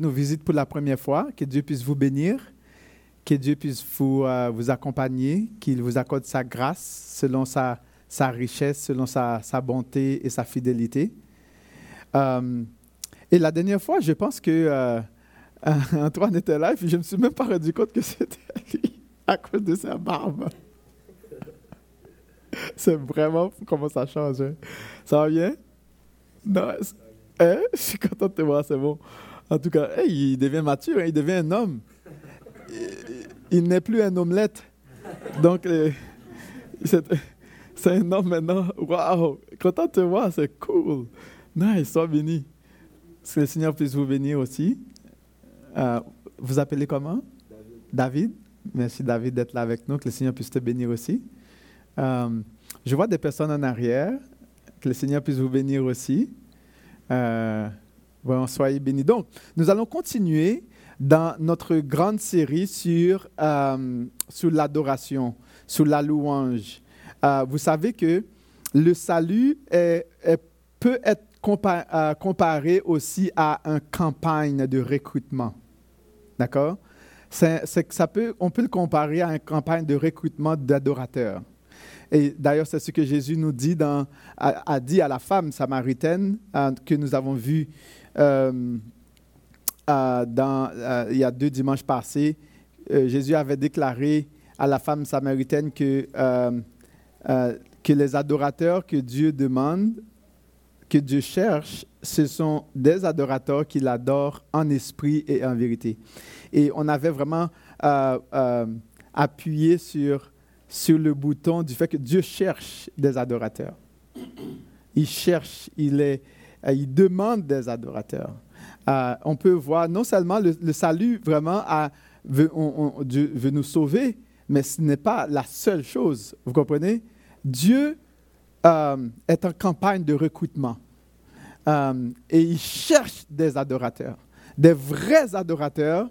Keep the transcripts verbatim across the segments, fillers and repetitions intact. qui nous visitent pour la première fois, que Dieu puisse vous bénir, que Dieu puisse vous, euh, vous accompagner, qu'il vous accorde sa grâce selon sa, sa richesse, selon sa, sa bonté et sa fidélité. Euh, et la dernière fois, je pense que euh, Antoine était là, et je ne me suis même pas rendu compte que c'était lui à cause de sa barbe. C'est vraiment comment ça change. Hein? Ça va bien? Non, hein? Je suis content de te voir, c'est bon. En tout cas, hey, il devient mature, hein? Il devient un homme. Il, il n'est plus un omelette. Donc, euh, c'est, c'est un homme maintenant. Waouh! Content de te voir, c'est cool. Nice, sois béni. Que le Seigneur puisse vous bénir aussi. Euh, vous appelez comment? David. David. Merci, David, d'être là avec nous. Que le Seigneur puisse te bénir aussi. Euh, je vois des personnes en arrière. Que le Seigneur puisse vous bénir aussi. Euh, bon, soyez bénis. Donc, nous allons continuer dans notre grande série sur, euh, sur l'adoration, sur la louange. Euh, vous savez que le salut est, est, peut être compa- euh, comparé aussi à une campagne de recrutement. D'accord? C'est, c'est, ça peut, on peut le comparer à une campagne de recrutement d'adorateurs. Et d'ailleurs, c'est ce que Jésus nous dit dans, a, a dit à la femme samaritaine euh, que nous avons vu euh, euh, dans, euh, il y a deux dimanches passés. Euh, Jésus avait déclaré à la femme samaritaine que, euh, euh, que les adorateurs que Dieu demande, que Dieu cherche, ce sont des adorateurs qui l'adorent en esprit et en vérité. Et on avait vraiment euh, euh, appuyé sur... sur le bouton du fait que Dieu cherche des adorateurs. Il cherche, il, est, il demande des adorateurs. Euh, on peut voir non seulement le, le salut vraiment a, veut, on, on, Dieu veut nous sauver, mais ce n'est pas la seule chose, vous comprenez? Dieu euh, est en campagne de recrutement euh, et il cherche des adorateurs, des vrais adorateurs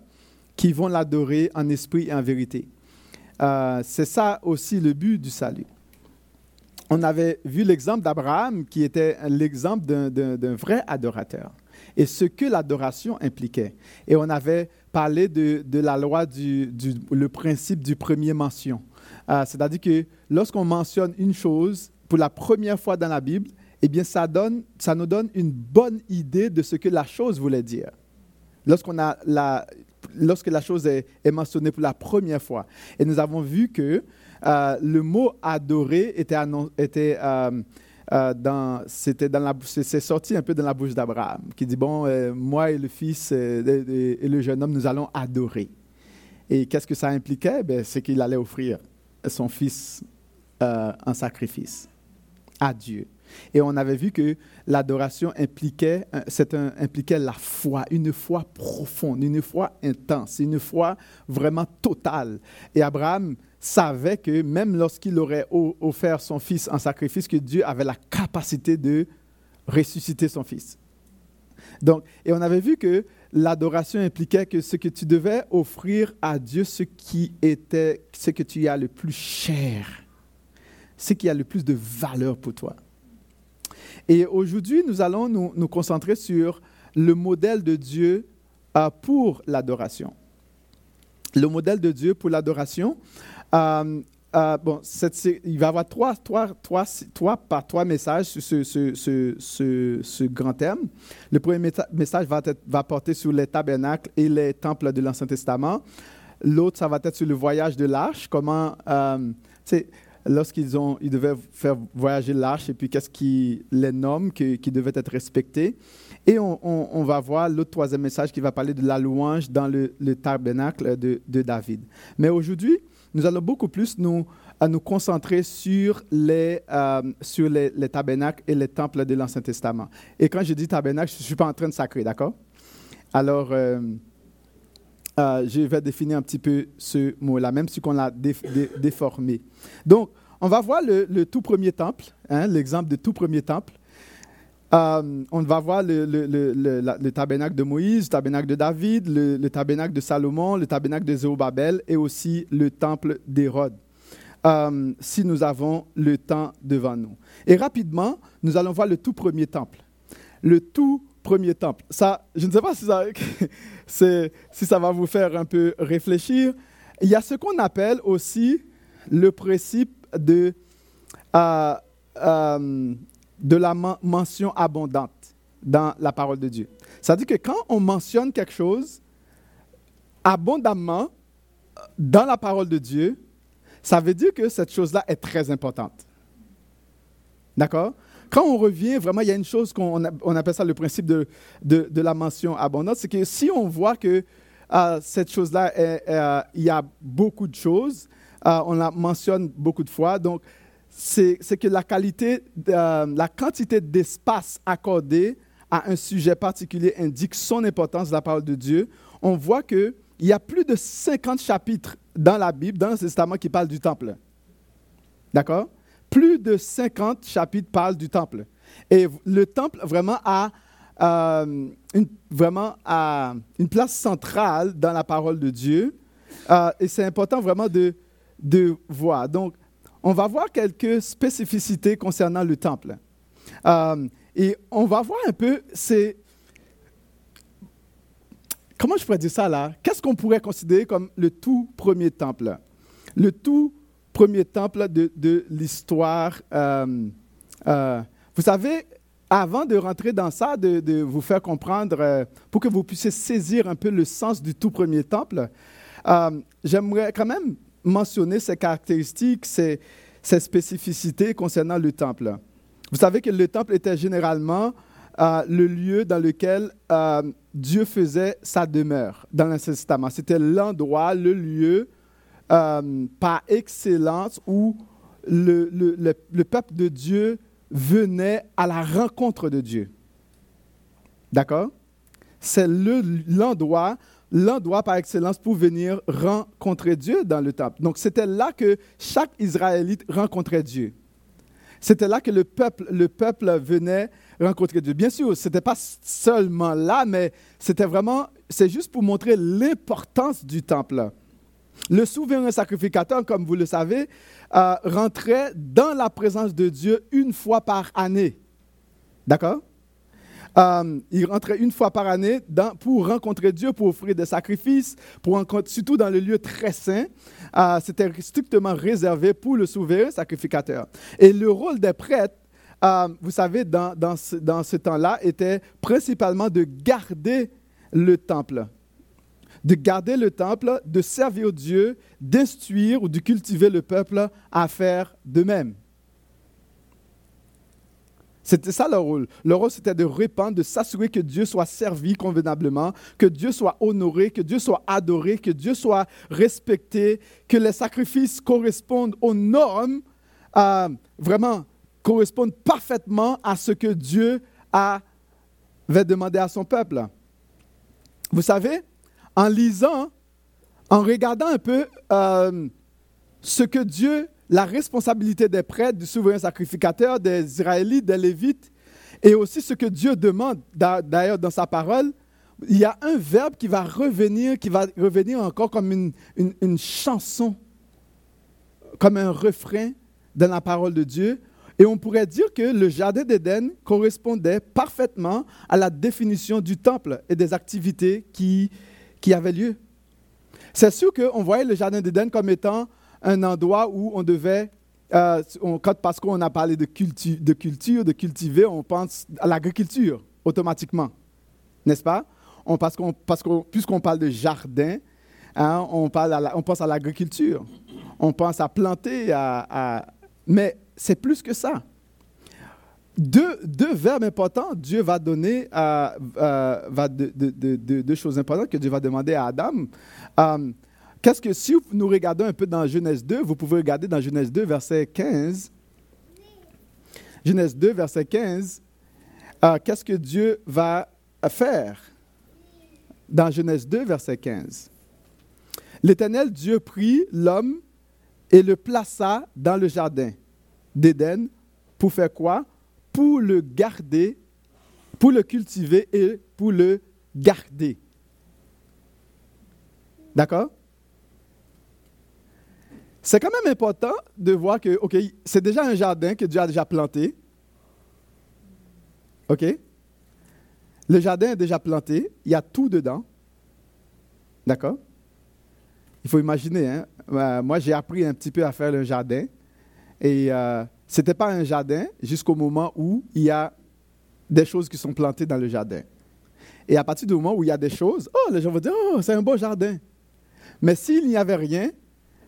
qui vont l'adorer en esprit et en vérité. Euh, c'est ça aussi le but du salut. On avait vu l'exemple d'Abraham qui était l'exemple d'un, d'un, d'un vrai adorateur et ce que l'adoration impliquait. Et on avait parlé de, de la loi, du, du le principe du premier mention. Euh, c'est-à-dire que lorsqu'on mentionne une chose pour la première fois dans la Bible, eh bien ça, donne, ça nous donne une bonne idée de ce que la chose voulait dire. Lorsqu'on a la... lorsque la chose est, est mentionnée pour la première fois. Et nous avons vu que euh, le mot « adorer » était, annon- était, euh, euh, dans, c'était dans la, c'est sorti un peu dans la bouche d'Abraham, qui dit « Bon, euh, moi et le fils euh, et, et le jeune homme, nous allons adorer. » Et qu'est-ce que ça impliquait? Ben, c'est qu'il allait offrir son fils euh, en sacrifice à Dieu. Et on avait vu que l'adoration impliquait, c'est un, impliquait la foi, une foi profonde, une foi intense, une foi vraiment totale. Et Abraham savait que même lorsqu'il aurait offert son fils en sacrifice, que Dieu avait la capacité de ressusciter son fils. Donc, et on avait vu que l'adoration impliquait que ce que tu devais offrir à Dieu, ce qui était, ce que tu as le plus cher, ce qui a le plus de valeur pour toi. Et aujourd'hui, nous allons nous, nous concentrer sur le modèle de Dieu euh, pour l'adoration. Le modèle de Dieu pour l'adoration, euh, euh, bon, cette, il va y avoir trois, trois, trois, trois, trois, trois messages sur ce, ce, ce, ce, ce grand thème. Le premier message va, être, va porter sur les tabernacles et les temples de l'Ancien Testament. L'autre, ça va être sur le voyage de l'arche, comment... Euh, c'est, Lorsqu'ils ont, ils devaient faire voyager l'arche et puis qu'est-ce qui les normes qui, qui devaient être respectées. Et on, on, on va voir l'autre troisième message qui va parler de la louange dans le, le tabernacle de, de David. Mais aujourd'hui, nous allons beaucoup plus nous, à nous concentrer sur, les, euh, sur les, les tabernacles et les temples de l'Ancien Testament. Et quand je dis tabernacle, je ne suis pas en train de sacrer, d'accord? Alors... Euh, Euh, je vais définir un petit peu ce mot-là, même si on l'a dé- dé- déformé. Donc, on va voir le, le tout premier temple, hein, l'exemple de tout premier temple. Euh, on va voir le, le, le, le, la, le tabernacle de Moïse, le tabernacle de David, le, le tabernacle de Salomon, le tabernacle de Zorobabel et aussi le temple d'Hérode, euh, si nous avons le temps devant nous. Et rapidement, nous allons voir le tout premier temple. Le tout premier temple. Ça, je ne sais pas si ça, c'est, si ça va vous faire un peu réfléchir. Il y a ce qu'on appelle aussi le principe de, euh, euh, de la mention abondante dans la parole de Dieu. Ça dit que quand on mentionne quelque chose abondamment dans la parole de Dieu, ça veut dire que cette chose-là est très importante. D'accord? Quand on revient, vraiment, il y a une chose qu'on on appelle ça le principe de, de, de la mention abondante, c'est que si on voit que euh, cette chose-là, est, euh, il y a beaucoup de choses, euh, on la mentionne beaucoup de fois, donc c'est, c'est que la qualité, euh, la quantité d'espace accordé à un sujet particulier indique son importance de la parole de Dieu. On voit qu'il y a plus de cinquante chapitres dans la Bible, dans le Testament, qui parlent du temple. D'accord? Plus de cinquante chapitres parlent du temple. Et le temple vraiment a, euh, une, vraiment a une place centrale dans la parole de Dieu. Euh, et c'est important vraiment de, de voir. Donc, on va voir quelques spécificités concernant le temple. Euh, et on va voir un peu, c'est... Comment je pourrais dire ça là? Qu'est-ce qu'on pourrait considérer comme le tout premier temple? Le tout premier temple de, de l'histoire. Euh, euh, vous savez, avant de rentrer dans ça, de, de vous faire comprendre, euh, pour que vous puissiez saisir un peu le sens du tout premier temple, euh, j'aimerais quand même mentionner ces caractéristiques, ces, ces spécificités concernant le temple. Vous savez que le temple était généralement euh, le lieu dans lequel euh, Dieu faisait sa demeure dans l'Ancien Testament. C'était l'endroit, le lieu euh, par excellence où le, le, le, le peuple de Dieu venait à la rencontre de Dieu. D'accord? C'est le, l'endroit... l'endroit par excellence pour venir rencontrer Dieu dans le temple. Donc, c'était là que chaque Israélite rencontrait Dieu. C'était là que le peuple, le peuple venait rencontrer Dieu. Bien sûr, ce n'était pas seulement là, mais c'était vraiment, c'est juste pour montrer l'importance du temple. Le souverain sacrificateur, comme vous le savez, euh, rentrait dans la présence de Dieu une fois par année. D'accord? Euh, il rentrait une fois par année dans, pour rencontrer Dieu, pour offrir des sacrifices, pour surtout dans le lieu très saint. Euh, c'était strictement réservé pour le souverain sacrificateur. Et le rôle des prêtres, euh, vous savez, dans, dans, ce, dans ce temps-là, était principalement de garder le temple. De garder le temple, de servir Dieu, d'instruire ou de cultiver le peuple à faire de même. C'était ça leur rôle. Leur rôle, c'était de répandre, de s'assurer que Dieu soit servi convenablement, que Dieu soit honoré, que Dieu soit adoré, que Dieu soit respecté, que les sacrifices correspondent aux normes, euh, vraiment correspondent parfaitement à ce que Dieu avait demandé à son peuple. Vous savez, en lisant, en regardant un peu euh, ce que Dieu... la responsabilité des prêtres, du souverain sacrificateur, des Israélites, des Lévites, et aussi ce que Dieu demande, d'ailleurs dans sa parole, il y a un verbe qui va revenir, qui va revenir encore comme une, une, une chanson, comme un refrain dans la parole de Dieu. Et on pourrait dire que le jardin d'Éden correspondait parfaitement à la définition du temple et des activités qui, qui avaient lieu. C'est sûr qu'on voyait le jardin d'Éden comme étant un endroit où on devait, euh, on, parce qu'on a parlé de, cultu, de culture, de cultiver, on pense à l'agriculture automatiquement, n'est-ce pas? On, parce qu'on, parce qu'on, puisqu'on parle de jardin, hein, on, parle à la, on pense à l'agriculture, on pense à planter, à, à, mais c'est plus que ça. Deux, deux verbes importants, Dieu va donner, euh, euh, va de, de, de, de, deux choses importantes que Dieu va demander à Adam. Euh, Qu'est-ce que, si nous regardons un peu dans Genèse deux, vous pouvez regarder dans Genèse deux, verset quinze. Genèse deux, verset quinze. Euh, qu'est-ce que Dieu va faire? Dans Genèse deux, verset quinze. L'Éternel Dieu prit l'homme et le plaça dans le jardin d'Éden pour faire quoi? Pour le garder, pour le cultiver et pour le garder. D'accord? C'est quand même important de voir que, OK, c'est déjà un jardin que Dieu a déjà planté. OK? Le jardin est déjà planté, il y a tout dedans. D'accord? Il faut imaginer, hein? Euh, moi, j'ai appris un petit peu à faire le jardin. Et euh, ce n'était pas un jardin jusqu'au moment où il y a des choses qui sont plantées dans le jardin. Et à partir du moment où il y a des choses, oh, les gens vont dire, oh, c'est un beau jardin. Mais s'il n'y avait rien,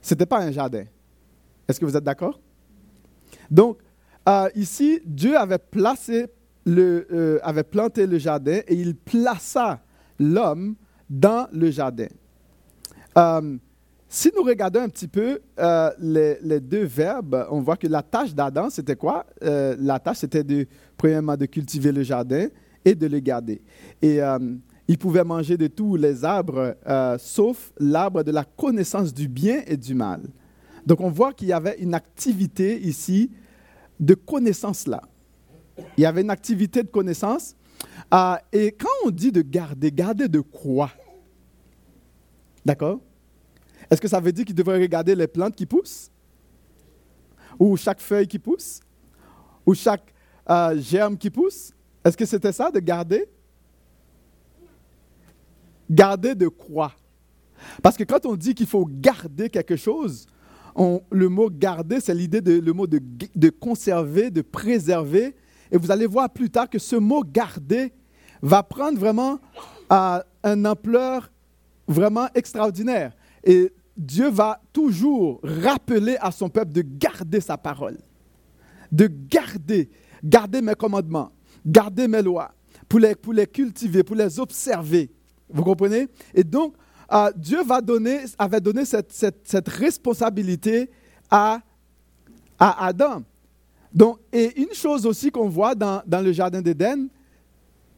ce n'était pas un jardin. Est-ce que vous êtes d'accord? Donc, euh, ici, Dieu avait placé le, euh, avait planté le jardin et il plaça l'homme dans le jardin. Euh, si nous regardons un petit peu euh, les, les deux verbes, on voit que la tâche d'Adam, c'était quoi? Euh, la tâche, c'était de, premièrement de cultiver le jardin et de le garder. Et euh, il pouvait manger de tous les arbres, euh, sauf l'arbre de la connaissance du bien et du mal. Donc, on voit qu'il y avait une activité ici de connaissance là. Il y avait une activité de connaissance. Euh, et quand on dit de garder, garder de quoi? D'accord? Est-ce que ça veut dire qu'il devrait regarder les plantes qui poussent? Ou chaque feuille qui pousse? Ou chaque euh, germe qui pousse? Est-ce que c'était ça, de garder? Garder de quoi? Parce que quand on dit qu'il faut garder quelque chose, on, le mot « garder », c'est l'idée de, le mot de, de conserver, de préserver. Et vous allez voir plus tard que ce mot « garder » va prendre vraiment euh, une ampleur vraiment extraordinaire. Et Dieu va toujours rappeler à son peuple de garder sa parole, de garder, garder mes commandements, garder mes lois, pour les, pour les cultiver, pour les observer. Vous comprenez? Et donc, euh, Dieu va donner, avait donné cette, cette, cette responsabilité à, à Adam. Donc, et une chose aussi qu'on voit dans, dans le jardin d'Éden,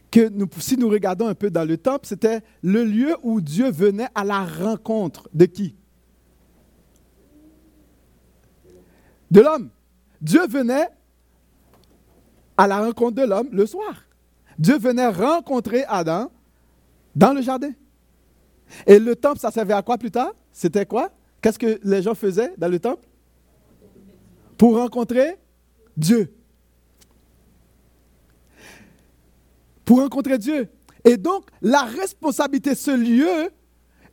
que nous, si nous regardons un peu dans le temple, c'était le lieu où Dieu venait à la rencontre de qui? De l'homme. Dieu venait à la rencontre de l'homme le soir. Dieu venait rencontrer Adam dans le jardin. Et le temple, ça servait à quoi plus tard? C'était quoi? Qu'est-ce que les gens faisaient dans le temple? Pour rencontrer Dieu. Pour rencontrer Dieu. Et donc, la responsabilité, ce lieu,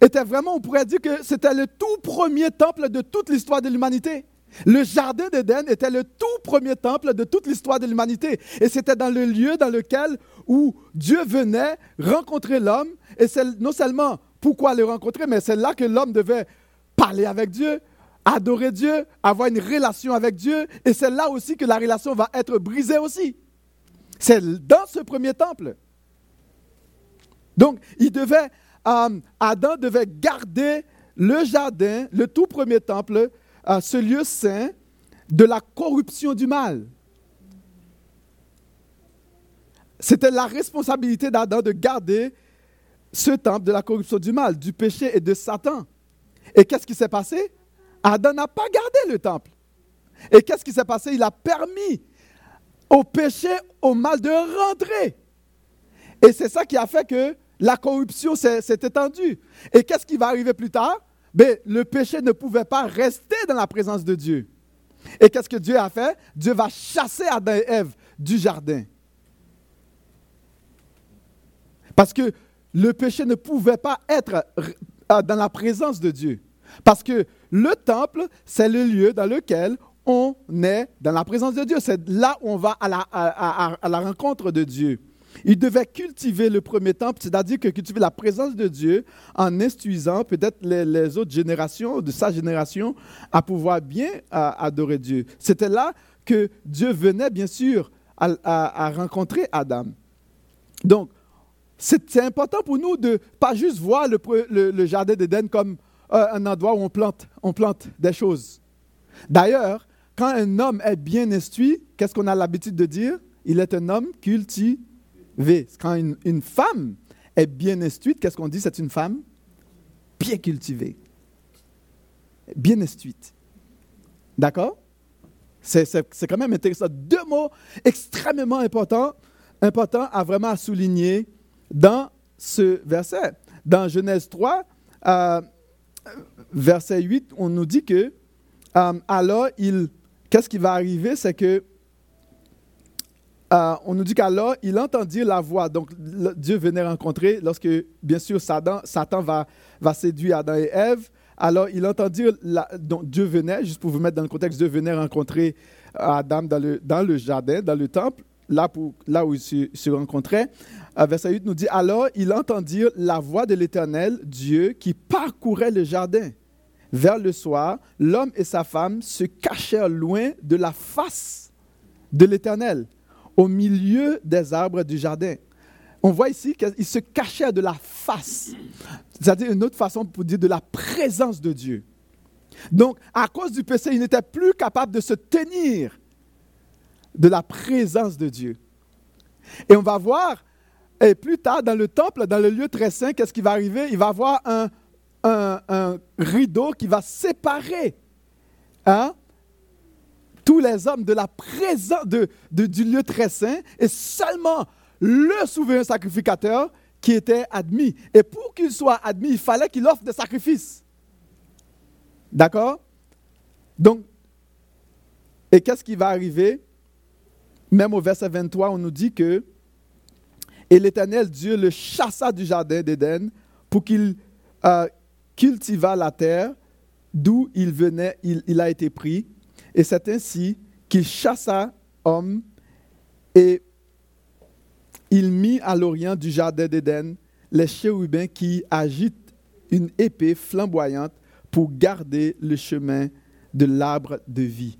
était vraiment, on pourrait dire que c'était le tout premier temple de toute l'histoire de l'humanité. Le jardin d'Éden était le tout premier temple de toute l'histoire de l'humanité. Et c'était dans le lieu dans lequel où Dieu venait rencontrer l'homme. Et c'est non seulement pourquoi le rencontrer, mais c'est là que l'homme devait parler avec Dieu, adorer Dieu, avoir une relation avec Dieu. Et c'est là aussi que la relation va être brisée aussi. C'est dans ce premier temple. Donc, il devait, euh, Adam devait garder le jardin, le tout premier temple, euh, ce lieu saint de la corruption du mal. C'était la responsabilité d'Adam de garder ce temple de la corruption du mal, du péché et de Satan. Et qu'est-ce qui s'est passé? Adam n'a pas gardé le temple. Et qu'est-ce qui s'est passé? Il a permis au péché, au mal de rentrer. Et c'est ça qui a fait que la corruption s'est, s'est étendue. Et qu'est-ce qui va arriver plus tard? Ben, le péché ne pouvait pas rester dans la présence de Dieu. Et qu'est-ce que Dieu a fait? Dieu va chasser Adam et Ève du jardin. Parce que le péché ne pouvait pas être dans la présence de Dieu. Parce que le temple, c'est le lieu dans lequel on est dans la présence de Dieu. C'est là où on va à la, à, à, à la rencontre de Dieu. Il devait cultiver le premier temple, c'est-à-dire que cultiver la présence de Dieu en instruisant peut-être les, les autres générations, de sa génération, à pouvoir bien à, adorer Dieu. C'était là que Dieu venait, bien sûr, à, à, à rencontrer Adam. Donc, c'est, c'est important pour nous de ne pas juste voir le, le, le jardin d'Éden comme euh, un endroit où on plante, on plante des choses. D'ailleurs, quand un homme est bien instruit, qu'est-ce qu'on a l'habitude de dire? Il est un homme cultivé. Quand une, une femme est bien instruite, qu'est-ce qu'on dit? C'est une femme bien cultivée. Bien instruite. D'accord? C'est, c'est, c'est quand même intéressant. Deux mots extrêmement importants, importants à vraiment souligner dans ce verset. Dans Genèse trois, euh, verset huit, on nous dit que euh, alors, il... Qu'est-ce qui va arriver, c'est que Euh, on nous dit qu'alors, il entendit la voix. Donc, le, Dieu venait rencontrer lorsque, bien sûr, Satan, Satan va, va séduire Adam et Ève. Alors, il entendit, la, donc Dieu venait, juste pour vous mettre dans le contexte, Dieu venait rencontrer Adam dans le, dans le jardin, dans le temple, là, pour, là où ils se, se rencontraient. Euh, verset huit nous dit, « Alors, il entendit la voix de l'Éternel, Dieu, qui parcourait le jardin. Vers le soir, l'homme et sa femme se cachèrent loin de la face de l'Éternel. » au milieu des arbres du jardin. On voit ici qu'ils se cachaient de la face. C'est-à-dire une autre façon pour dire de la présence de Dieu. Donc, à cause du péché, ils n'étaient plus capables de se tenir de la présence de Dieu. Et on va voir, et plus tard, dans le temple, dans le lieu très saint, qu'est-ce qui va arriver? Il va y avoir un, un, un rideau qui va séparer, hein? tous les hommes de la présence de, de, du lieu très saint et seulement le souverain sacrificateur qui était admis. Et pour qu'il soit admis, il fallait qu'il offre des sacrifices. D'accord? Donc, et qu'est-ce qui va arriver? Même au verset vingt-trois, on nous dit que « Et l'Éternel Dieu le chassa du jardin d'Éden pour qu'il euh, cultivât la terre d'où il venait, il, il a été pris. » Et c'est ainsi qu'il chassa homme et il mit à l'orient du jardin d'Éden les chérubins qui agitent une épée flamboyante pour garder le chemin de l'arbre de vie.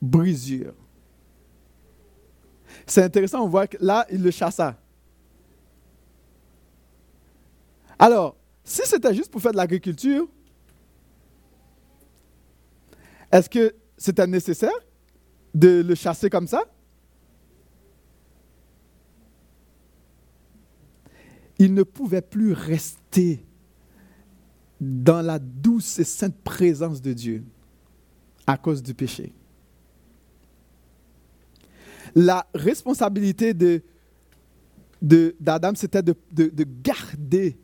Brisure. C'est intéressant, on voit que là, il le chassa. Alors, si c'était juste pour faire de l'agriculture, est-ce que c'était nécessaire de le chasser comme ça? Il ne pouvait plus rester dans la douce et sainte présence de Dieu à cause du péché. La responsabilité de, de, d'Adam, c'était de, de, de garder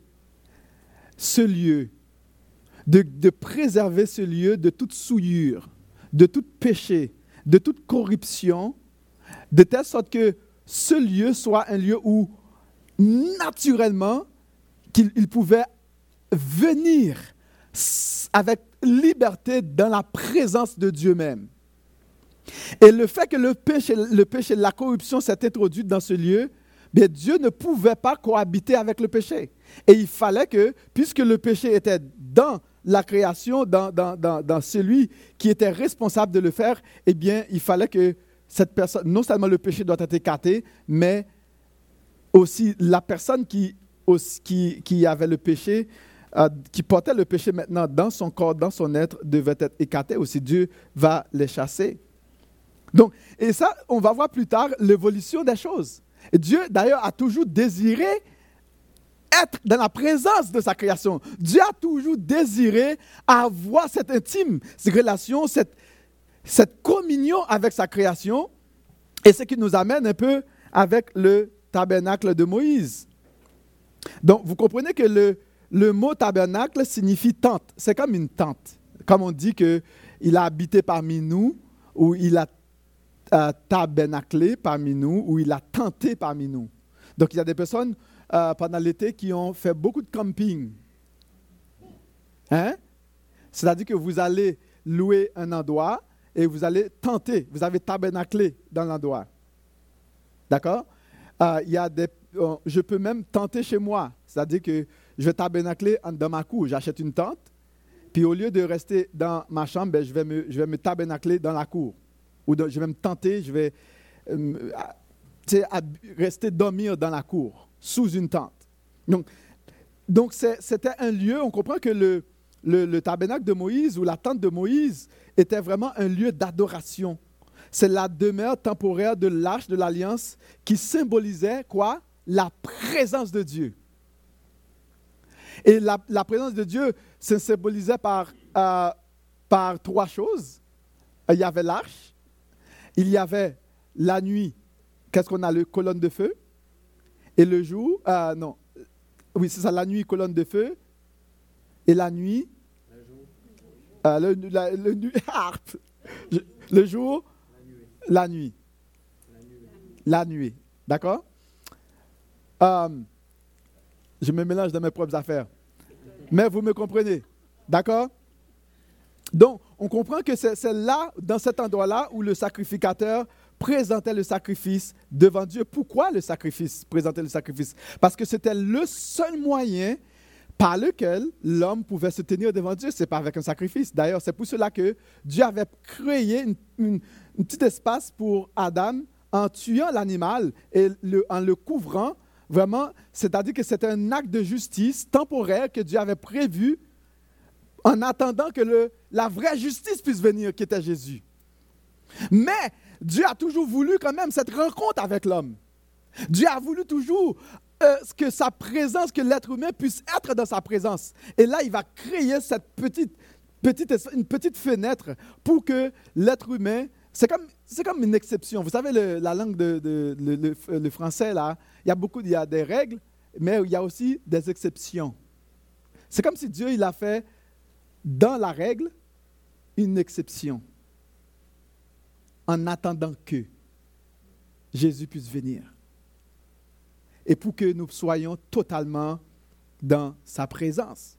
ce lieu, de, de préserver ce lieu de toute souillure, de tout péché, de toute corruption, de telle sorte que ce lieu soit un lieu où, naturellement, qu'il il pouvait venir avec liberté dans la présence de Dieu même. Et le fait que le péché, le péché, la corruption s'est introduite dans ce lieu, bien, Dieu ne pouvait pas cohabiter avec le péché. Et il fallait que, puisque le péché était dans la création, dans, dans, dans, dans celui qui était responsable de le faire, eh bien, il fallait que cette personne, non seulement le péché doit être écarté, mais aussi la personne qui, aussi, qui, qui avait le péché, euh, qui portait le péché maintenant dans son corps, dans son être, devait être écartée aussi. Dieu va les chasser. Donc, et ça, on va voir plus tard l'évolution des choses. Dieu, d'ailleurs, a toujours désiré être dans la présence de sa création. Dieu a toujours désiré avoir cette intime, cette relation, cette, cette communion avec sa création. Et ce qui nous amène un peu avec le tabernacle de Moïse. Donc, vous comprenez que le, le mot tabernacle signifie tente. C'est comme une tente. Comme on dit qu'il a habité parmi nous, ou il a Euh, tabernaclé parmi nous, ou il a tenté parmi nous. Donc, il y a des personnes euh, pendant l'été qui ont fait beaucoup de camping. Hein? C'est-à-dire que vous allez louer un endroit et vous allez tenter. Vous avez tabernaclé dans l'endroit. D'accord? Euh, il y a des, euh, je peux même tenter chez moi. C'est-à-dire que je vais tabernacler dans ma cour. J'achète une tente, puis au lieu de rester dans ma chambre, ben, je vais me, je vais me tabernacler dans la cour. Ou je vais me tenter, je vais euh, rester dormir dans la cour, sous une tente. Donc, donc c'est, c'était un lieu, on comprend que le, le, le tabernacle de Moïse ou la tente de Moïse était vraiment un lieu d'adoration. C'est la demeure temporaire de l'arche de l'Alliance qui symbolisait quoi? La présence de Dieu. Et la, la présence de Dieu se symbolisait par, euh, par trois choses. Il y avait l'arche. Il y avait la nuit, qu'est-ce qu'on a, le colonne de feu, et le jour, euh, non, oui, c'est ça, la nuit, colonne de feu, et la nuit, euh, le, la, le, le, je, Le jour, la nuit. La nuit. La nuit. La nuit. D'accord? Euh, je me mélange dans mes propres affaires. Mais vous me comprenez. D'accord? Donc, on comprend que c'est, c'est là, dans cet endroit-là, où le sacrificateur présentait le sacrifice devant Dieu. Pourquoi le sacrifice? Présenter le sacrifice. Parce que c'était le seul moyen par lequel l'homme pouvait se tenir devant Dieu. Ce n'est pas avec un sacrifice. D'ailleurs, c'est pour cela que Dieu avait créé une, une, un petit espace pour Adam en tuant l'animal et le, en le couvrant. Vraiment, c'est-à-dire que c'était un acte de justice temporaire que Dieu avait prévu en attendant que le, la vraie justice puisse venir, qui était Jésus. Mais Dieu a toujours voulu quand même cette rencontre avec l'homme. Dieu a voulu toujours euh, que sa présence, que l'être humain puisse être dans sa présence. Et là, il va créer cette petite, petite, une petite fenêtre pour que l'être humain... C'est comme, c'est comme une exception. Vous savez, le, la langue, de, de, de, le, le, le français, là, il y a beaucoup, il y a des règles, mais il y a aussi des exceptions. C'est comme si Dieu, il a fait dans la règle une exception. En attendant que Jésus puisse venir et pour que nous soyons totalement dans sa présence.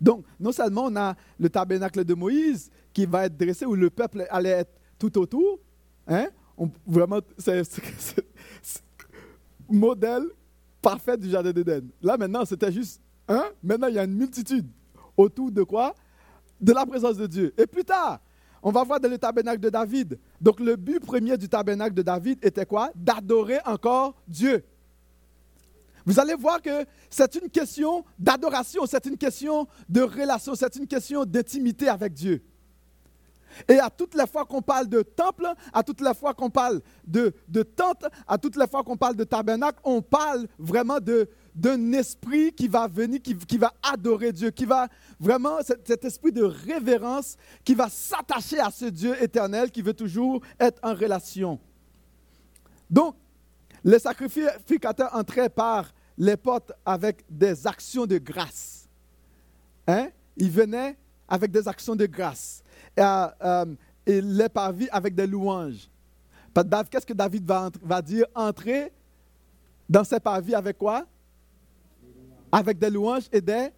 Donc, non seulement on a le tabernacle de Moïse qui va être dressé où le peuple allait être tout autour, hein? On, vraiment, c'est, c'est, c'est, c'est modèle parfait du jardin d'Éden. Là, maintenant, c'était juste, hein? Maintenant, il y a une multitude autour de quoi? De la présence de Dieu. Et plus tard, on va voir dans le tabernacle de David. Donc, le but premier du tabernacle de David était quoi? D'adorer encore Dieu. Vous allez voir que c'est une question d'adoration, c'est une question de relation, c'est une question d'intimité avec Dieu. Et à toutes les fois qu'on parle de temple, à toutes les fois qu'on parle de, de tente, à toutes les fois qu'on parle de tabernacle, on parle vraiment de, d'un esprit qui va venir, qui, qui va adorer Dieu, qui va vraiment, cet, cet esprit de révérence, qui va s'attacher à ce Dieu éternel qui veut toujours être en relation. Donc, le sacrificateur entrait par les portes avec des actions de grâce. Hein? Il venait avec des actions de grâce. Et, euh, et les parvis avec des louanges. Qu'est-ce que David va, va dire? Entrer dans ses parvis avec quoi? Avec des louanges et des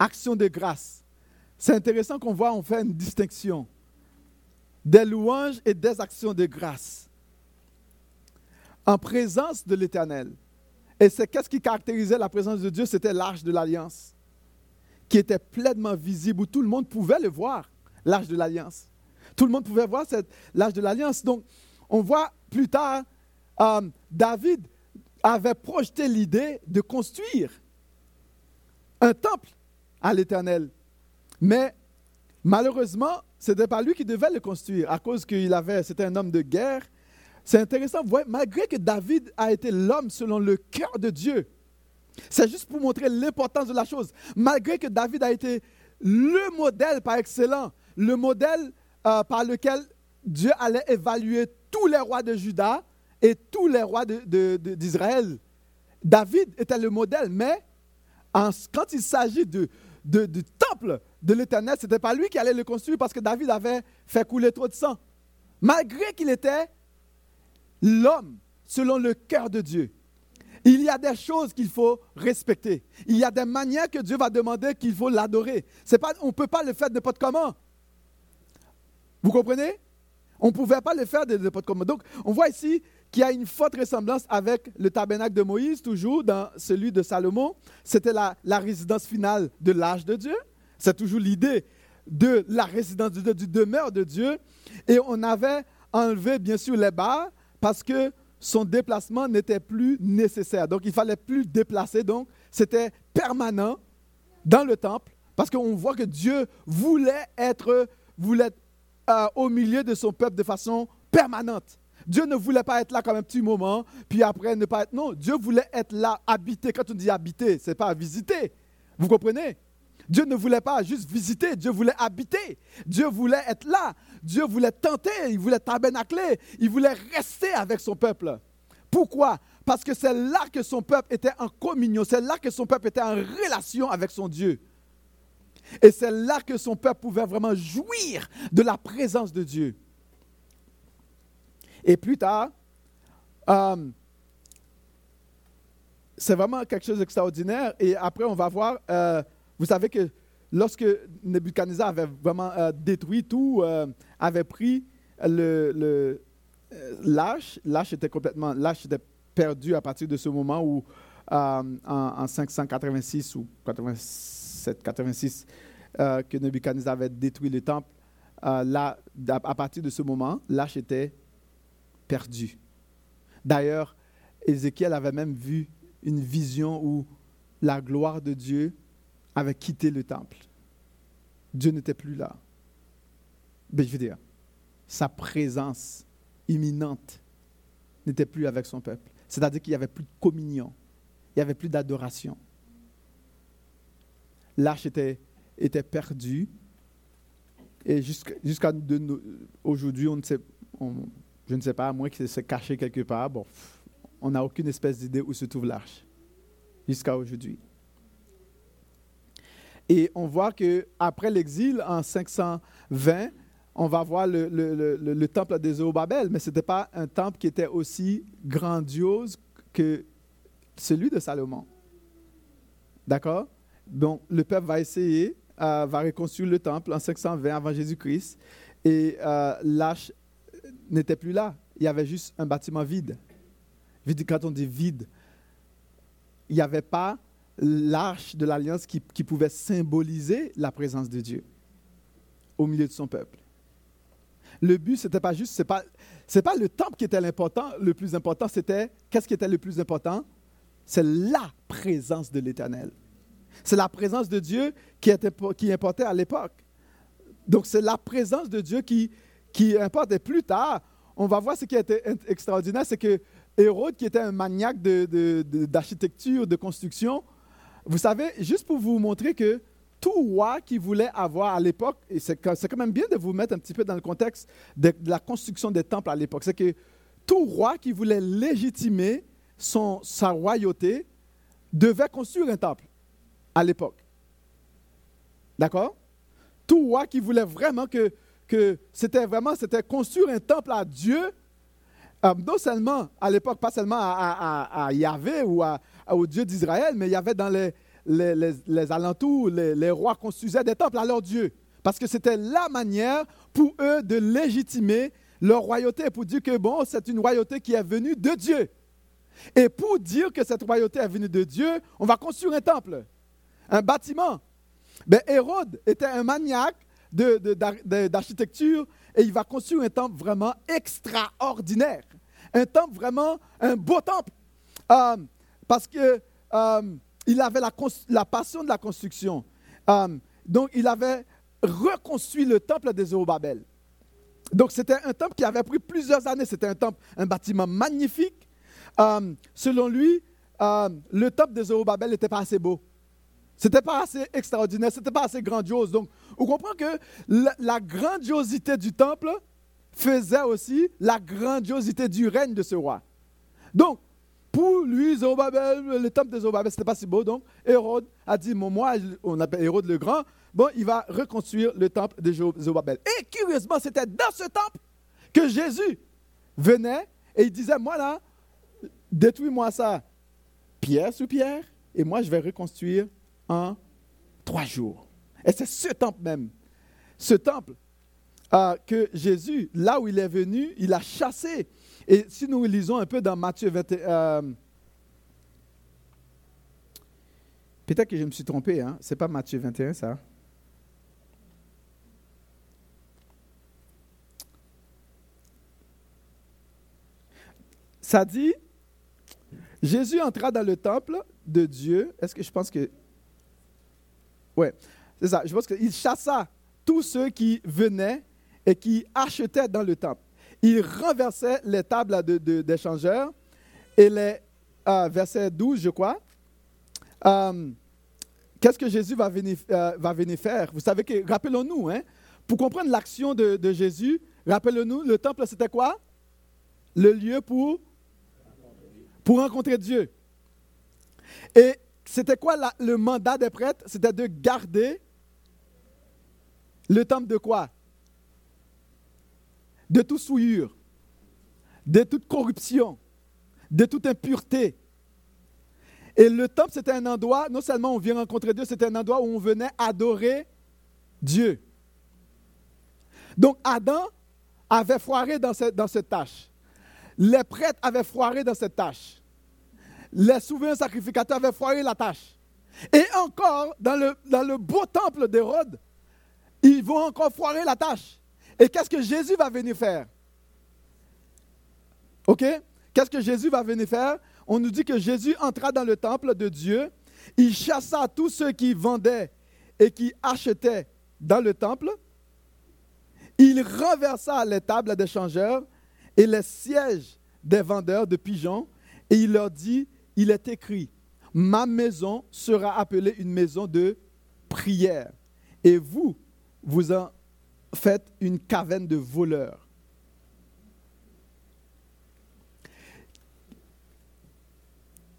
actions de grâce. C'est intéressant qu'on voit, on fait une distinction. Des louanges et des actions de grâce. En présence de l'Éternel. Et c'est qu'est-ce qui caractérisait la présence de Dieu? C'était l'arche de l'Alliance, qui était pleinement visible, où tout le monde pouvait le voir, l'arche de l'Alliance. Tout le monde pouvait voir cette, l'arche de l'Alliance. Donc, on voit plus tard, euh, David avait projeté l'idée de construire un temple à l'Éternel. Mais malheureusement, ce n'était pas lui qui devait le construire, à cause qu'il avait, c'était un homme de guerre. C'est intéressant, vous voyez, malgré que David a été l'homme selon le cœur de Dieu, c'est juste pour montrer l'importance de la chose. Malgré que David a été le modèle par excellence, le modèle euh, par lequel Dieu allait évaluer tous les rois de Juda et tous les rois de, de, de, d'Israël, David était le modèle, mais en, quand il s'agit de, de, du temple de l'Éternel, ce n'était pas lui qui allait le construire parce que David avait fait couler trop de sang. Malgré qu'il était l'homme, selon le cœur de Dieu, il y a des choses qu'il faut respecter. Il y a des manières que Dieu va demander qu'il faut l'adorer. C'est pas, on ne peut pas le faire de n'importe comment. Vous comprenez? On ne pouvait pas le faire de n'importe comment. Donc, on voit ici qu'il y a une forte ressemblance avec le tabernacle de Moïse, toujours dans celui de Salomon. C'était la, la résidence finale de l'arche de Dieu. C'est toujours l'idée de la résidence de Dieu, du demeure de Dieu. Et on avait enlevé, bien sûr, les barres, parce que son déplacement n'était plus nécessaire. Donc, il ne fallait plus déplacer. Donc, c'était permanent dans le temple parce qu'on voit que Dieu voulait être, voulait être euh, au milieu de son peuple de façon permanente. Dieu ne voulait pas être là comme un petit moment, puis après ne pas être... Non, Dieu voulait être là, habiter. Quand on dit habiter, ce n'est pas visiter. Vous comprenez? Dieu ne voulait pas juste visiter, Dieu voulait habiter. Dieu voulait être là. Dieu voulait tenter, il voulait tabernacler, il voulait rester avec son peuple. Pourquoi? Parce que c'est là que son peuple était en communion, c'est là que son peuple était en relation avec son Dieu. Et c'est là que son peuple pouvait vraiment jouir de la présence de Dieu. Et plus tard, euh, c'est vraiment quelque chose d'extraordinaire. Et après, on va voir, euh, vous savez que lorsque Nebuchadnezzar avait vraiment euh, détruit tout, euh, avait pris le, le euh, lâche, lâche était complètement, lâche était perdu à partir de ce moment où, euh, en, en cinq cent quatre-vingt-six ou quatre-vingt-sept quatre-vingt-six, euh, que Nebuchadnezzar avait détruit le temple, euh, là, à partir de ce moment, lâche était perdu. D'ailleurs, Ézéchiel avait même vu une vision où la gloire de Dieu avait quitté le temple. Dieu n'était plus là. Mais je veux dire, sa présence imminente n'était plus avec son peuple. C'est-à-dire qu'il n'y avait plus de communion, il n'y avait plus d'adoration. L'arche était, était perdue et jusqu'à, jusqu'à de, aujourd'hui, on ne sait, on, je ne sais pas, à moins qu'il se cachait quelque part, bon, on n'a aucune espèce d'idée où se trouve l'arche, jusqu'à aujourd'hui. Et on voit qu'après l'exil, en cinq cent vingt, on va voir le, le, le, le temple de Zorobabel, mais ce n'était pas un temple qui était aussi grandiose que celui de Salomon. D'accord? Donc, le peuple va essayer, euh, va reconstruire le temple en cinq cent vingt avant Jésus-Christ. Et euh, l'arche n'était plus là. Il y avait juste un bâtiment vide. Quand on dit vide, il n'y avait pas l'arche de l'Alliance qui, qui pouvait symboliser la présence de Dieu au milieu de son peuple. Le but, ce n'était pas juste, ce n'est pas, c'est pas le temple qui était l'important, le plus important, c'était, qu'est-ce qui était le plus important? C'est la présence de l'Éternel. C'est la présence de Dieu qui, était, qui importait à l'époque. Donc, c'est la présence de Dieu qui, qui importe. Et plus tard, on va voir ce qui a été extraordinaire, c'est que Hérode, qui était un maniaque de, de, de, d'architecture, de construction, vous savez, juste pour vous montrer que tout roi qui voulait avoir à l'époque, et c'est, c'est quand même bien de vous mettre un petit peu dans le contexte de, de la construction des temples à l'époque, c'est que tout roi qui voulait légitimer son, sa royauté devait construire un temple. À l'époque. D'accord? Tout roi qui voulait vraiment que, que c'était vraiment, c'était construire un temple à Dieu, euh, non seulement à l'époque, pas seulement à, à, à Yahvé ou à, au Dieu d'Israël, mais il y avait dans les, les, les, les alentours, les, les rois construisaient des temples à leur Dieu. Parce que c'était la manière pour eux de légitimer leur royauté, pour dire que bon, c'est une royauté qui est venue de Dieu. Et pour dire que cette royauté est venue de Dieu, on va construire un temple. Un bâtiment. Ben, Hérode était un maniaque de, de, de, d'architecture et il va construire un temple vraiment extraordinaire. Un temple vraiment, un beau temple. Euh, parce qu'il euh, avait la, la passion de la construction. Euh, donc, il avait reconstruit le temple de Zorobabel. Donc, c'était un temple qui avait pris plusieurs années. C'était un temple, un bâtiment magnifique. Euh, selon lui, euh, le temple de Zorobabel n'était pas assez beau. Ce n'était pas assez extraordinaire, ce n'était pas assez grandiose. Donc, on comprend que la, la grandiosité du temple faisait aussi la grandiosité du règne de ce roi. Donc, pour lui, Zorobabel, le temple de Zorobabel, ce n'était pas si beau. Donc, Hérode a dit, bon, moi, on appelle Hérode le Grand, bon, il va reconstruire le temple de Zorobabel. Et curieusement, c'était dans ce temple que Jésus venait et il disait, moi là, détruis-moi ça, pierre sous pierre, et moi, je vais reconstruire en trois jours. Et c'est ce temple même, ce temple euh, que Jésus, là où il est venu, il a chassé. Et si nous lisons un peu dans Matthieu vingt et un, euh, peut-être que je me suis trompé, hein? C'est pas Matthieu vingt et un ça. Ça dit, Jésus entra dans le temple de Dieu. Est-ce que je pense que Oui, c'est ça. Je pense qu'il chassa tous ceux qui venaient et qui achetaient dans le temple. Il renversait les tables de, de, d'échangeurs et les euh, verset douze, je crois. Euh, qu'est-ce que Jésus va venir, euh, va venir faire? Vous savez que, rappelons-nous, hein, pour comprendre l'action de, de Jésus, rappelons-nous, le temple, c'était quoi? Le lieu pour, pour rencontrer Dieu. Et c'était quoi la, le mandat des prêtres? C'était de garder Le temple de quoi? De toute souillure, de toute corruption, de toute impureté. Et le temple, c'était un endroit, non seulement on vient rencontrer Dieu, c'était un endroit où on venait adorer Dieu. Donc Adam avait foiré dans, ce, dans cette tâche. Les prêtres avaient foiré dans cette tâche. Les souverains sacrificateurs avaient foiré la tâche. Et encore, dans le, dans le beau temple d'Hérode, ils vont encore foirer la tâche. Et qu'est-ce que Jésus va venir faire? OK? Qu'est-ce que Jésus va venir faire? On nous dit que Jésus entra dans le temple de Dieu. Il chassa tous ceux qui vendaient et qui achetaient dans le temple. Il renversa les tables des changeurs et les sièges des vendeurs de pigeons. Et il leur dit, il est écrit, « Ma maison sera appelée une maison de prière. Et vous, vous en faites une caverne de voleurs. »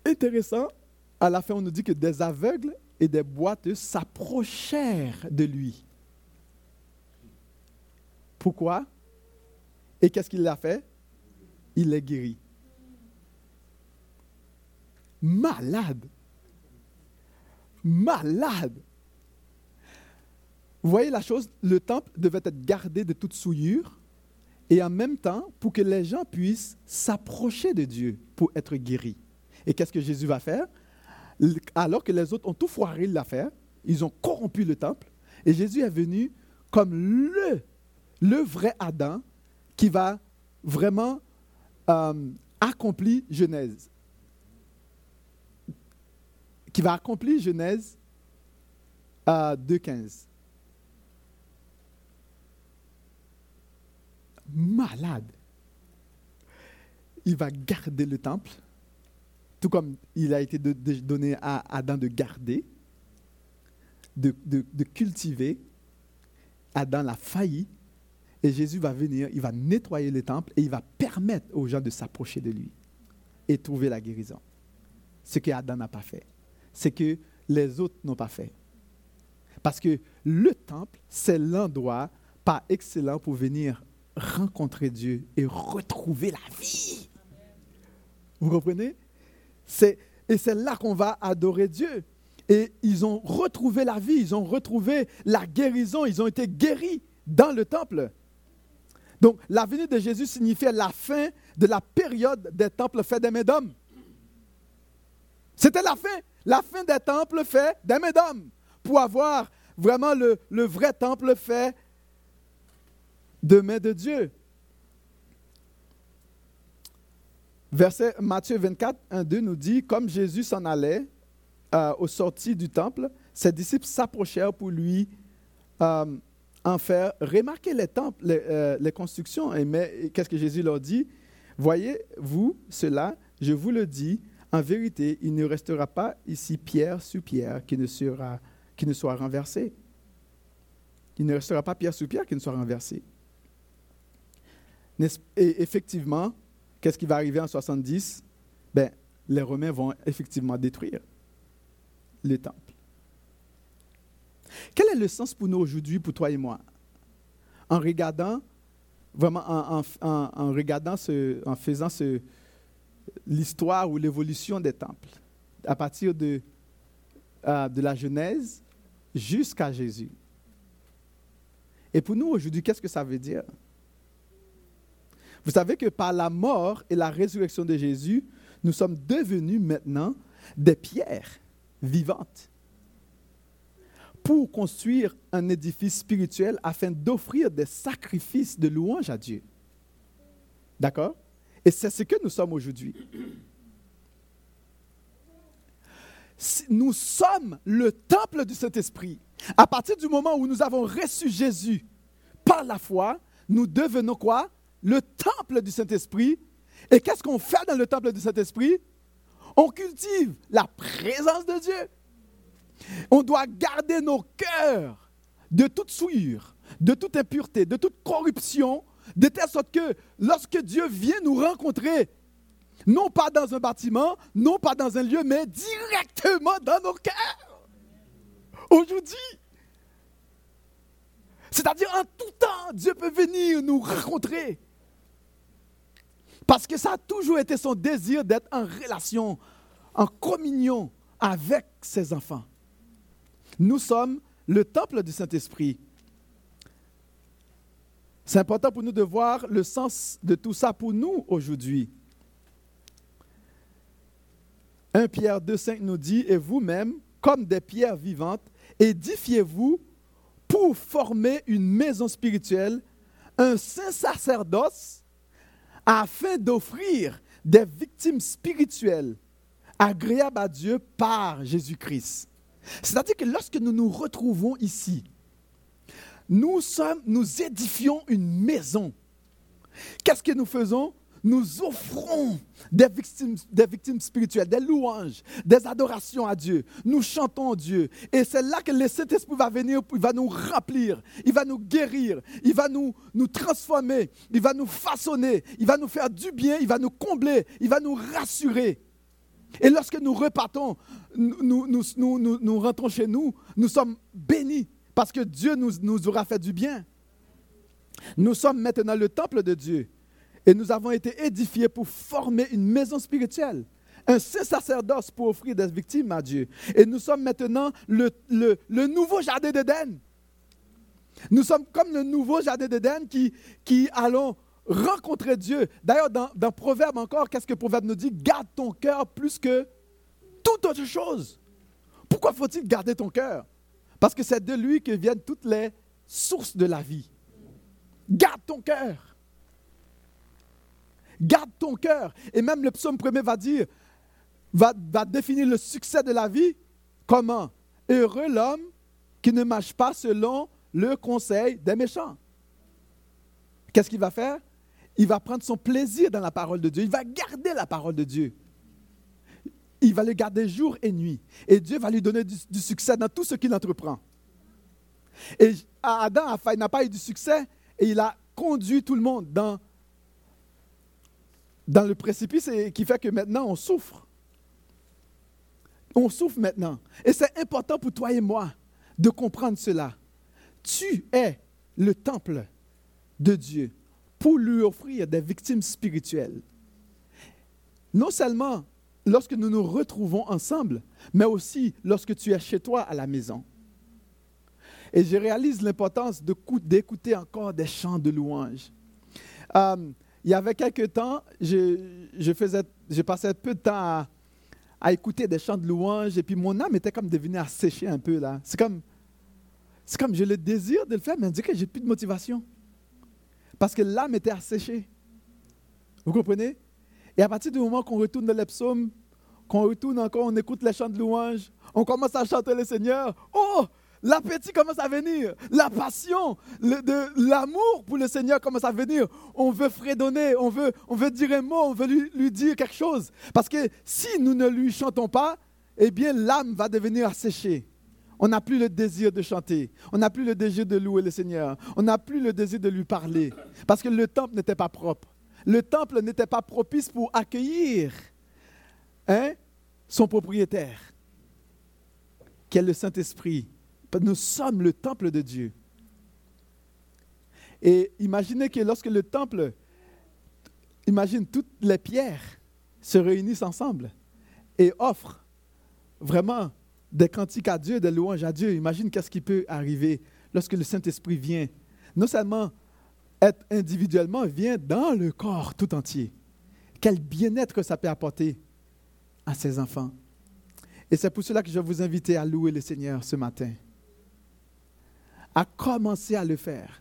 Intéressant, à la fin, on nous dit que des aveugles et des boiteux s'approchèrent de lui. Pourquoi? Et qu'est-ce qu'il a fait? Il les guérit. Malade. Malade. Vous voyez la chose, le temple devait être gardé de toute souillure et en même temps, pour que les gens puissent s'approcher de Dieu pour être guéris. Et qu'est-ce que Jésus va faire? Alors que les autres ont tout foiré l'affaire, ils ont corrompu le temple, et Jésus est venu comme le, le vrai Adam qui va vraiment euh, accomplir Genèse. Qui va accomplir Genèse euh, deux quinze. Malade. Il va garder le temple. Tout comme il a été de, de donné à Adam de garder, de, de, de cultiver, Adam l'a failli, et Jésus va venir, il va nettoyer le temple et il va permettre aux gens de s'approcher de lui et trouver la guérison. Ce que Adam n'a pas fait, ce que les autres n'ont pas fait. Parce que le temple, c'est l'endroit par excellence pour venir rencontrer Dieu et retrouver la vie. Vous comprenez? C'est, et c'est là qu'on va adorer Dieu. Et ils ont retrouvé la vie, ils ont retrouvé la guérison, ils ont été guéris dans le temple. Donc, la venue de Jésus signifiait la fin de la période des temples faits des mains d'hommes. C'était la fin, la fin des temples faits des mains d'hommes, pour avoir vraiment le, le vrai temple fait de mains de Dieu. Verset Matthieu vingt-quatre, un, deux nous dit, comme Jésus s'en allait euh, au sorti du temple, ses disciples s'approchèrent pour lui euh, en faire remarquer les temples, les, euh, les constructions. Et mais qu'est-ce que Jésus leur dit? Voyez-vous cela? Je vous le dis, en vérité, il ne restera pas ici pierre sur pierre qui ne sera, qui ne soit renversée. Il ne restera pas pierre sur pierre qui ne soit renversée. Et effectivement, qu'est-ce qui va arriver en soixante-dix? Ben, les Romains vont effectivement détruire le temple. Quel est le sens pour nous aujourd'hui, pour toi et moi? En regardant, vraiment, en, en, en regardant ce, en faisant ce, l'histoire ou l'évolution des temples, à partir de, euh, de la Genèse jusqu'à Jésus. Et pour nous aujourd'hui, qu'est-ce que ça veut dire? Vous savez que par la mort et la résurrection de Jésus, nous sommes devenus maintenant des pierres vivantes pour construire un édifice spirituel afin d'offrir des sacrifices de louange à Dieu. D'accord? Et c'est ce que nous sommes aujourd'hui. Nous sommes le temple du Saint-Esprit. À partir du moment où nous avons reçu Jésus par la foi, nous devenons quoi? Le temple du Saint-Esprit. Et qu'est-ce qu'on fait dans le temple du Saint-Esprit? On cultive la présence de Dieu. On doit garder nos cœurs de toute souillure, de toute impureté, de toute corruption, de telle sorte que lorsque Dieu vient nous rencontrer, non pas dans un bâtiment, non pas dans un lieu, mais directement dans nos cœurs. Aujourd'hui, C'est-à-dire, en tout temps, Dieu peut venir nous rencontrer. Parce que ça a toujours été son désir d'être en relation, en communion avec ses enfants. Nous sommes le temple du Saint-Esprit. C'est important pour nous de voir le sens de tout ça pour nous aujourd'hui. Première Pierre deux cinq nous dit, « Et vous-même, comme des pierres vivantes, édifiez-vous pour former une maison spirituelle, un saint sacerdoce, afin d'offrir des victimes spirituelles agréables à Dieu par Jésus-Christ. » C'est-à-dire que lorsque nous nous retrouvons ici, nous sommes, nous édifions une maison. Qu'est-ce que nous faisons? Nous offrons des victimes, des victimes spirituelles, des louanges, des adorations à Dieu. Nous chantons Dieu. Et c'est là que le Saint-Esprit va venir, il va nous remplir, il va nous guérir, il va nous, nous transformer, il va nous façonner, il va nous faire du bien, il va nous combler, il va nous rassurer. Et lorsque nous repartons, nous, nous, nous, nous, nous, nous rentrons chez nous, nous sommes bénis parce que Dieu nous, nous aura fait du bien. Nous sommes maintenant le temple de Dieu. Et nous avons été édifiés pour former une maison spirituelle, un saint sacerdoce pour offrir des victimes à Dieu. Et nous sommes maintenant le, le, le nouveau jardin d'Éden. Nous sommes comme le nouveau jardin d'Éden qui, qui allons rencontrer Dieu. D'ailleurs, dans, dans Proverbe encore, qu'est-ce que Proverbe nous dit? Garde ton cœur plus que toute autre chose. Pourquoi faut-il garder ton cœur? Parce que c'est de lui que viennent toutes les sources de la vie. Garde ton cœur. Garde ton cœur. Et même le psaume premier va dire, va, va définir le succès de la vie. Comment? Heureux l'homme qui ne marche pas selon le conseil des méchants. Qu'est-ce qu'il va faire? Il va prendre son plaisir dans la parole de Dieu. Il va garder la parole de Dieu. Il va le garder jour et nuit. Et Dieu va lui donner du, du succès dans tout ce qu'il entreprend. Et Adam il n'a pas eu du succès et il a conduit tout le monde dans Dans le précipice et qui fait que maintenant, on souffre. On souffre maintenant. Et c'est important pour toi et moi de comprendre cela. Tu es le temple de Dieu pour lui offrir des victimes spirituelles. Non seulement lorsque nous nous retrouvons ensemble, mais aussi lorsque tu es chez toi à la maison. Et je réalise l'importance de, d'écouter encore des chants de louange. Euh, Il y avait quelques temps, je, je, faisais, je passais peu de temps à, à écouter des chants de louanges et puis mon âme était comme devenue à sécher un peu là. C'est comme, c'est comme j'ai le désir de le faire, mais on dit que j'ai plus de motivation parce que l'âme était asséchée. Vous comprenez? Et à partir du moment qu'on retourne dans les psaumes, qu'on retourne encore, on écoute les chants de louanges, on commence à chanter le Seigneur. Oh! L'appétit commence à venir, la passion, le, de, l'amour pour le Seigneur commence à venir. On veut fredonner, on veut, on veut dire un mot, on veut lui, lui dire quelque chose. Parce que si nous ne lui chantons pas, eh bien l'âme va devenir asséchée. On n'a plus le désir de chanter, on n'a plus le désir de louer le Seigneur, on n'a plus le désir de lui parler. Parce que le temple n'était pas propre. Le temple n'était pas propice pour accueillir hein, son propriétaire, qui est le Saint-Esprit. Nous sommes le temple de Dieu. Et imaginez que lorsque le temple, imagine toutes les pierres se réunissent ensemble et offrent vraiment des cantiques à Dieu, des louanges à Dieu. Imagine qu'est-ce qui peut arriver lorsque le Saint-Esprit vient, non seulement être individuellement, vient dans le corps tout entier. Quel bien-être que ça peut apporter à ses enfants. Et c'est pour cela que je vais vous inviter à louer le Seigneur ce matin. À commencer à le faire.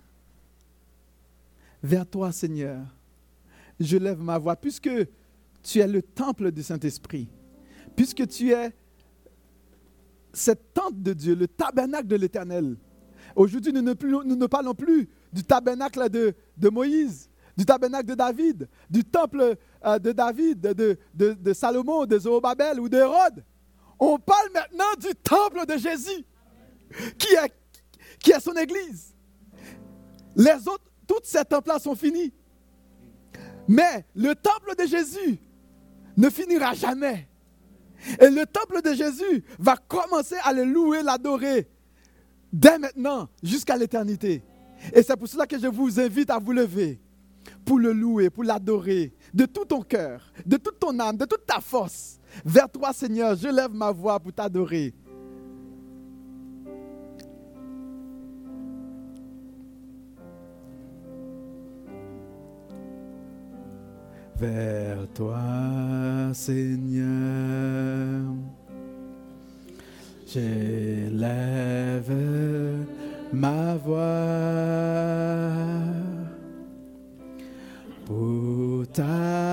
Vers toi, Seigneur, je lève ma voix, puisque tu es le temple du Saint-Esprit, puisque tu es cette tente de Dieu, le tabernacle de l'Éternel. Aujourd'hui, nous ne, plus, nous ne parlons plus du tabernacle de, de Moïse, du tabernacle de David, du temple de David, de, de, de Salomon, de Zorobabel ou d'Hérode. On parle maintenant du temple de Jésus, qui est qui est son Église. Les autres, tous ces temples-là sont finis. Mais le temple de Jésus ne finira jamais. Et le temple de Jésus va commencer à le louer, l'adorer, dès maintenant jusqu'à l'éternité. Et c'est pour cela que je vous invite à vous lever pour le louer, pour l'adorer, de tout ton cœur, de toute ton âme, de toute ta force. Vers toi, Seigneur, je lève ma voix pour t'adorer. Vers toi, Seigneur, j'élève ma voix pour ta